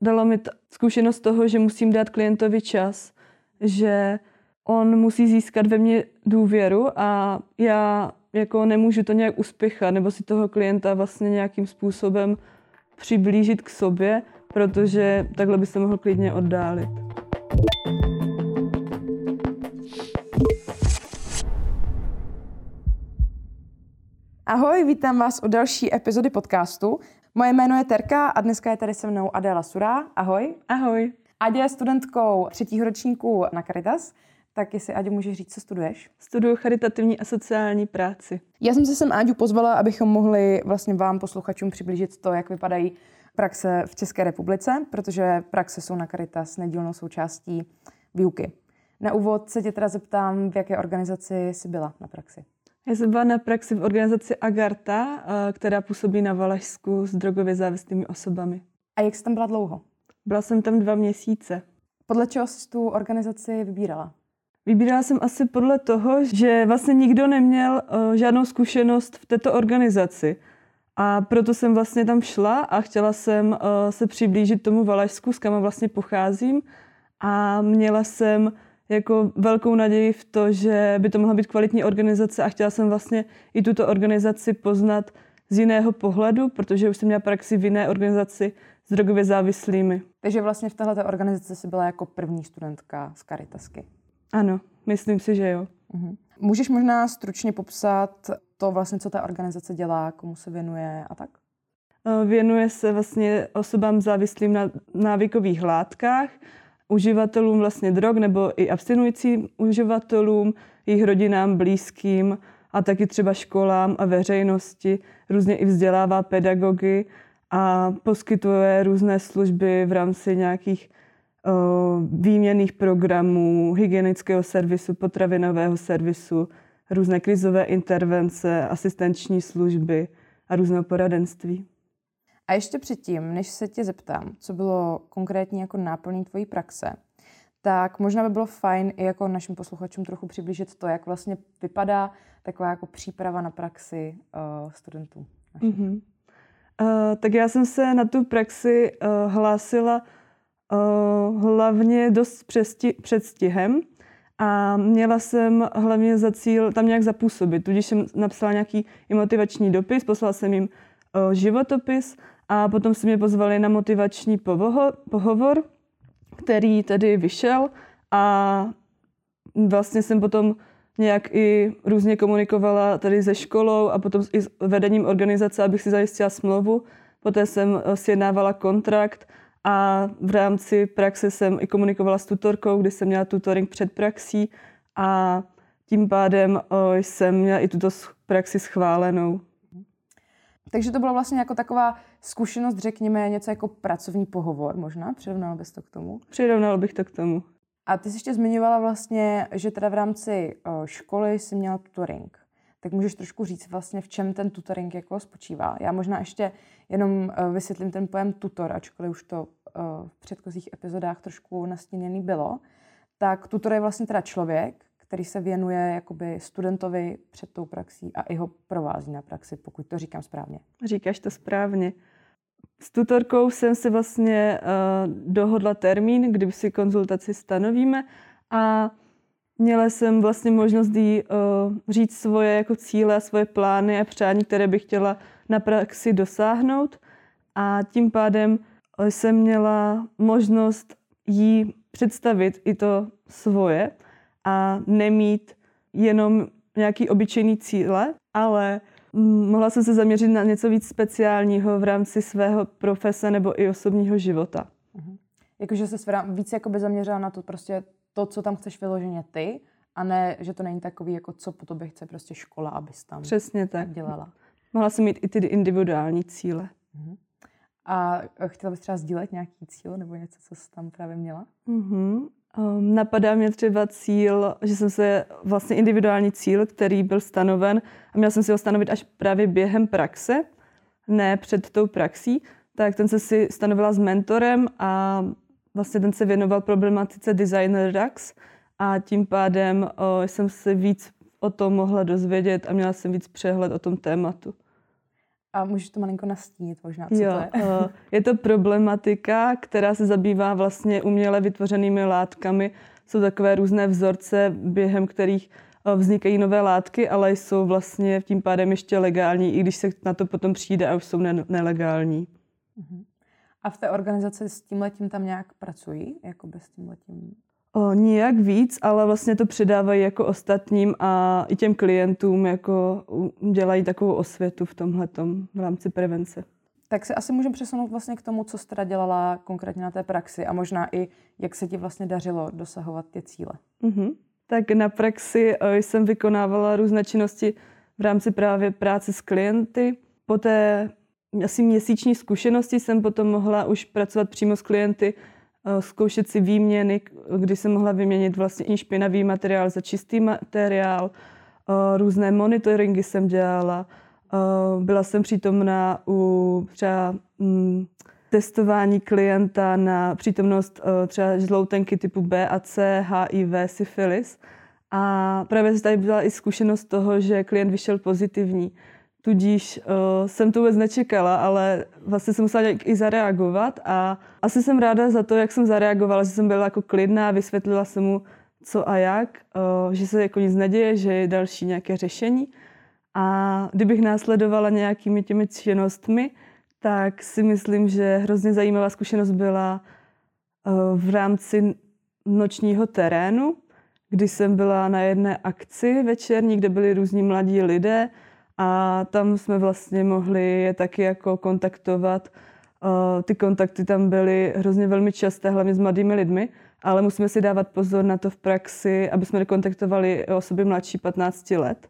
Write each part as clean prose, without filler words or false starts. Dalo mi zkušenost toho, že musím dát klientovi čas, že on musí získat ve mně důvěru a já jako nemůžu to nějak uspěchat nebo si toho klienta vlastně nějakým způsobem přiblížit k sobě, protože takhle by se mohl klidně oddálit. Ahoj, vítám vás u další epizody podcastu. Moje jméno je Terka a dneska je tady se mnou Adéla Surá. Ahoj. Ahoj. Adě je studentkou 3. ročníku na Caritas. Tak jestli, Aďo, můžeš říct, co studuješ? Studuju charitativní a sociální práci. Já jsem se sem Aďu pozvala, abychom mohli vlastně vám, posluchačům, přiblížit to, jak vypadají praxe v České republice, protože praxe jsou na Caritas nedílnou součástí výuky. Na úvod se tě teda zeptám, v jaké organizaci jsi byla na praxi? Já jsem byla na praxi v organizaci Agarta, která působí na Valašsku s drogově závislými osobami. A jak jsi tam byla dlouho? Byla jsem tam 2 měsíce. Podle čeho jsi tu organizaci vybírala? Vybírala jsem asi podle toho, že vlastně nikdo neměl žádnou zkušenost v této organizaci. A proto jsem vlastně tam šla a chtěla jsem se přiblížit tomu Valašsku, z kam vlastně pocházím. A měla jsem jako velkou naději v to, že by to mohla být kvalitní organizace a chtěla jsem vlastně i tuto organizaci poznat z jiného pohledu, protože už jsem měla praxi v jiné organizaci s drogově závislými. Takže vlastně v této organizaci jsi byla jako první studentka z Caritasky. Ano, myslím si, že jo. Můžeš možná stručně popsat to vlastně, co ta organizace dělá, komu se věnuje a tak? Věnuje se vlastně osobám závislým na návykových látkách, uživatelům vlastně drog nebo i abstinujícím uživatelům, jejich rodinám, blízkým a taky třeba školám a veřejnosti. Různě i vzdělává pedagogy a poskytuje různé služby v rámci nějakých výměnných programů, hygienického servisu, potravinového servisu, různé krizové intervence, asistenční služby a různé poradenství. A ještě předtím, než se tě zeptám, co bylo konkrétně jako náplní tvojí praxe, tak možná by bylo fajn i jako našim posluchačům trochu přiblížit to, jak vlastně vypadá taková jako příprava na praxi studentů. Tak já jsem se na tu praxi hlásila hlavně dost předstihem a měla jsem hlavně za cíl tam nějak zapůsobit. Tudíž jsem napsala nějaký motivační dopis, poslala jsem jim životopis a potom se mě pozvali na motivační pohovor, který tedy vyšel a vlastně jsem potom nějak i různě komunikovala tady se školou a potom i s vedením organizace, abych si zajistila smlouvu. Poté jsem sjednávala kontrakt a v rámci praxe jsem i komunikovala s tutorkou, kdy jsem měla tutoring před praxí a tím pádem jsem měla i tuto praxi schválenou. Takže to bylo vlastně jako taková zkušenost, řekněme, něco jako pracovní pohovor možná? Přirovnala bys to k tomu? Přirovnala bych to k tomu. A ty jsi ještě zmiňovala vlastně, že teda v rámci školy jsi měla tutoring. Tak můžeš trošku říct vlastně, v čem ten tutoring jako spočívá. Já možná ještě jenom vysvětlím ten pojem tutor, ačkoliv už to v předchozích epizodách trošku nastíněný bylo. Tak tutor je vlastně teda člověk, který se věnuje jakoby studentovi před tou praxí a i ho provází na praxi, pokud to říkám správně. Říkáš to správně. S tutorkou jsem se vlastně dohodla termín, kdy si konzultaci stanovíme a měla jsem vlastně možnost jí říct svoje jako cíle a svoje plány a přání, které bych chtěla na praxi dosáhnout a tím pádem jsem měla možnost jí představit i to svoje a nemít jenom nějaký obyčejný cíle, ale mohla jsem se zaměřit na něco víc speciálního v rámci svého profese nebo i osobního života. Jakože se víc jakoby zaměřila na to prostě to, co tam chceš vyloženě ty, a ne, že to není takový, jako co po tobě chce prostě škola, abys tam přesně tak dělala. Mohla jsem mít i ty individuální cíle. A chtěla bys třeba sdílet nějaký cíl nebo něco, co jsi tam právě měla? Napadá mě třeba cíl, že jsem se vlastně individuální cíl, který byl stanoven a měla jsem si ho stanovit až právě během praxe, ne před tou praxí, tak ten se si stanovila s mentorem a vlastně ten se věnoval problematice Design Redux a tím pádem jsem se víc o tom mohla dozvědět a měla jsem víc přehled o tom tématu. A můžeš to malinko nastínit možná, co jo, to je? Je to problematika, která se zabývá vlastně uměle vytvořenými látkami. Jsou takové různé vzorce, během kterých vznikají nové látky, ale jsou vlastně tím pádem ještě legální, i když se na to potom přijde a už jsou nelegální. Uh-huh. A v té organizaci s tímhletím tam nějak pracují? Jakoby s tímhletím? Nijak víc, ale vlastně to předávají jako ostatním a i těm klientům jako dělají takovou osvětu v tomhletom v rámci prevence. Tak se asi můžeme přesunout vlastně k tomu, co jsi teda dělala konkrétně na té praxi a možná i jak se ti vlastně dařilo dosahovat ty cíle. Mm-hmm. Tak na praxi jsem vykonávala různé činnosti v rámci právě práce s klienty. Po té asi měsíční zkušenosti jsem potom mohla už pracovat přímo s klienty, zkoušet si výměny, kdy jsem mohla vyměnit vlastně i špinavý materiál za čistý materiál. Různé monitoringy jsem dělala. Byla jsem přítomna u třeba testování klienta na přítomnost třeba žloutenky typu B a C, HIV, syfilis. A právě tady byla i zkušenost toho, že klient vyšel pozitivní. Tudíž jsem to vůbec nečekala, ale vlastně jsem musela i zareagovat a asi jsem ráda za to, jak jsem zareagovala, že jsem byla jako klidná, vysvětlila jsem mu co a jak, že se jako nic neděje, že je další nějaké řešení. A kdybych následovala nějakými těmi činnostmi, tak si myslím, že hrozně zajímavá zkušenost byla v rámci nočního terénu, kdy jsem byla na jedné akci večerní, kde byli různí mladí lidé a tam jsme vlastně mohli je taky jako kontaktovat. Ty kontakty tam byly hrozně velmi časté, hlavně s mladými lidmi, ale musíme si dávat pozor na to v praxi, aby jsme nekontaktovali osoby mladší 15 let.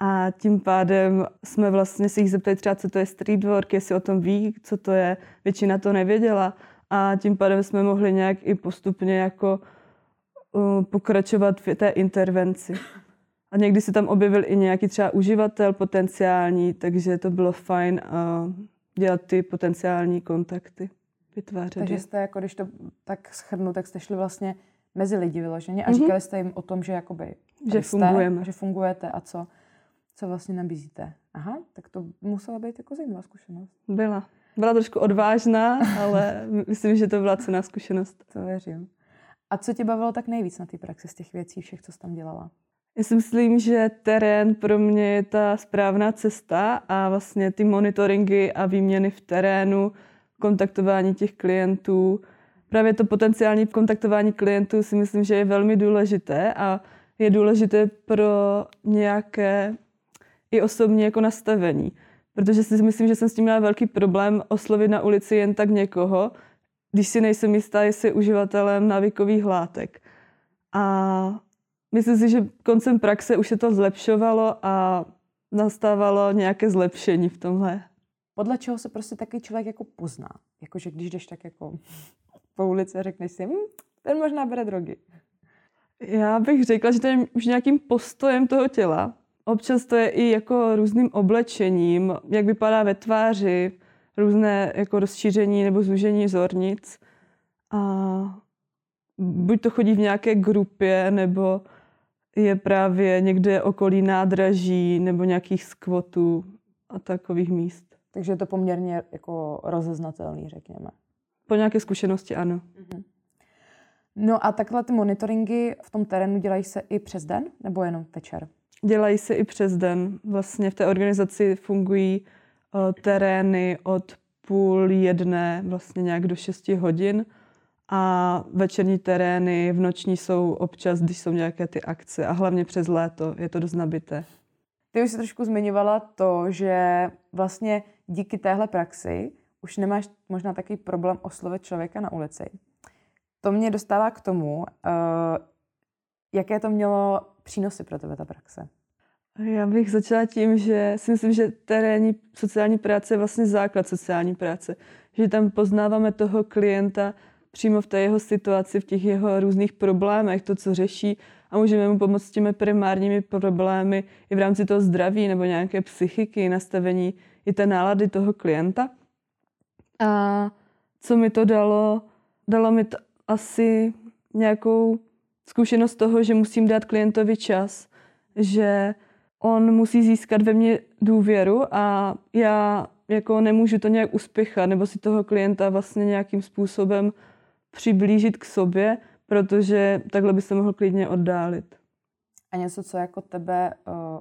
A tím pádem jsme vlastně si jich zeptali třeba, co to je street work, jestli o tom ví, co to je. Většina to nevěděla. A tím pádem jsme mohli nějak i postupně jako pokračovat v té intervenci. A někdy se tam objevil i nějaký třeba uživatel potenciální, takže to bylo fajn dělat ty potenciální kontakty, vytvářet. Takže jste, jako když to tak shrnu, tak jste šli vlastně mezi lidi vyloženě a říkali jste jim o tom, že jakoby že fungujeme, že fungujete a co vlastně nabízíte. Aha, tak to musela být jako zajímavá zkušenost. Byla trošku odvážná, ale myslím, že to byla cenná zkušenost. To věřím. A co tě bavilo tak nejvíc na té praxi z těch věcí, všech, co jsi tam dělala? Já si myslím, že terén pro mě je ta správná cesta a vlastně ty monitoringy a výměny v terénu, kontaktování těch klientů. Právě to potenciální kontaktování klientů si myslím, že je velmi důležité a je důležité pro nějaké i osobní jako nastavení. Protože si myslím, že jsem s tím měla velký problém oslovit na ulici jen tak někoho, když si nejsem jistá, jestli je uživatelem návykových látek. A myslím si, že koncem praxe už se to zlepšovalo a nastávalo nějaké zlepšení v tomhle. Podle čeho se prostě taky člověk jako pozná? Jakože když jdeš tak jako po ulici a řekneš si, ten možná bere drogy. Já bych řekla, že to je už nějakým postojem toho těla. Občas to je i jako různým oblečením, jak vypadá ve tváři, různé jako rozšíření nebo zúžení zornic. A buď to chodí v nějaké grupě, nebo je právě někde okolí nádraží, nebo nějakých skvotů a takových míst. Takže je to poměrně jako rozeznatelný, řekněme. Po nějaké zkušenosti ano. Mhm. No a takhle ty monitoringy v tom terénu dělají se i přes den, nebo jenom večer? Dělají se i přes den. Vlastně v té organizaci fungují terény od 12:30 vlastně nějak do 6 hodin a večerní terény v noční jsou občas, když jsou nějaké ty akce a hlavně přes léto je to dost nabité. Ty už jsi trošku zmiňovala to, že vlastně díky téhle praxi už nemáš možná takový problém oslovit člověka na ulici. To mě dostává k tomu, jaké to mělo přínosy pro tebe ta praxe? Já bych začala tím, že si myslím, že terénní sociální práce je vlastně základ sociální práce. Že tam poznáváme toho klienta přímo v té jeho situaci, v těch jeho různých problémech, to, co řeší a můžeme mu pomoct s těmi primárními problémy i v rámci toho zdraví nebo nějaké psychiky, nastavení i té nálady toho klienta. A co mi to dalo? Dalo mi to asi nějakou zkušenost toho, že musím dát klientovi čas, že on musí získat ve mně důvěru a já jako nemůžu to nějak uspěchat nebo si toho klienta vlastně nějakým způsobem přiblížit k sobě, protože takhle by se mohl klidně oddálit. A něco, co jako tebe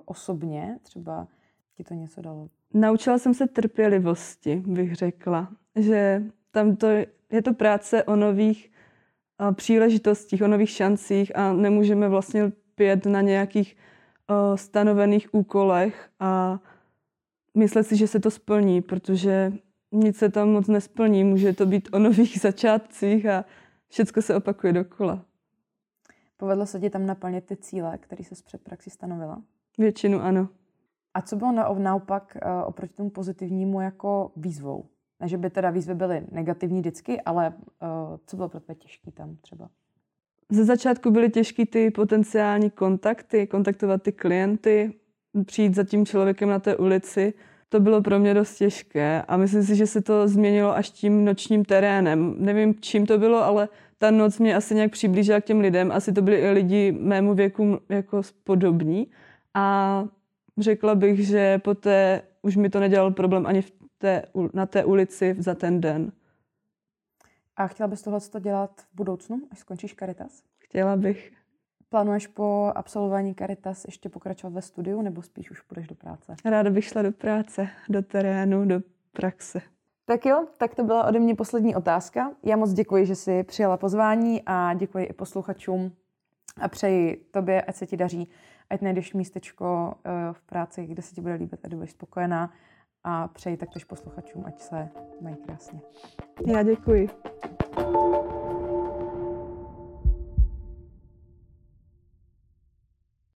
osobně třeba ti to něco dalo? Naučila jsem se trpělivosti, bych řekla. Že tam to, je to práce o nových příležitostích, o nových šancích a nemůžeme vlastně pět na nějakých stanovených úkolech a myslet si, že se to splní, protože nic se tam moc nesplní. Může to být o nových začátcích a všecko se opakuje dokola. Povedlo se ti tam naplnit ty cíle, které jsi před praxi stanovila? Většinu ano. A co bylo naopak oproti tomu pozitivnímu jako výzvou? Ne, že by teda výzvy byly negativní vždycky, ale co bylo pro tebe těžké tam třeba? Ze začátku byly těžké ty potenciální kontakty, kontaktovat ty klienty, přijít za tím člověkem na té ulici. To bylo pro mě dost těžké a myslím si, že se to změnilo až tím nočním terénem. Nevím, čím to bylo, ale ta noc mě asi nějak přiblížila k těm lidem. Asi to byli i lidi mému věku jako podobní. A řekla bych, že poté už mi to nedělal problém ani na té ulici za ten den. A chtěla bys tohleto dělat v budoucnu, až skončíš Caritas? Chtěla bych. Plánuješ po absolvování Caritas ještě pokračovat ve studiu, nebo spíš už půjdeš do práce? Ráda bych šla do práce, do terénu, do praxe. Tak jo, tak to byla ode mě poslední otázka. Já moc děkuji, že jsi přijala pozvání a děkuji i posluchačům a přeji tobě, ať se ti daří, ať najdeš místečko v práci, kde se ti bude líbit a budeš spokojená. A přeji taktéž posluchačům, ať se mají krásně. Já děkuji.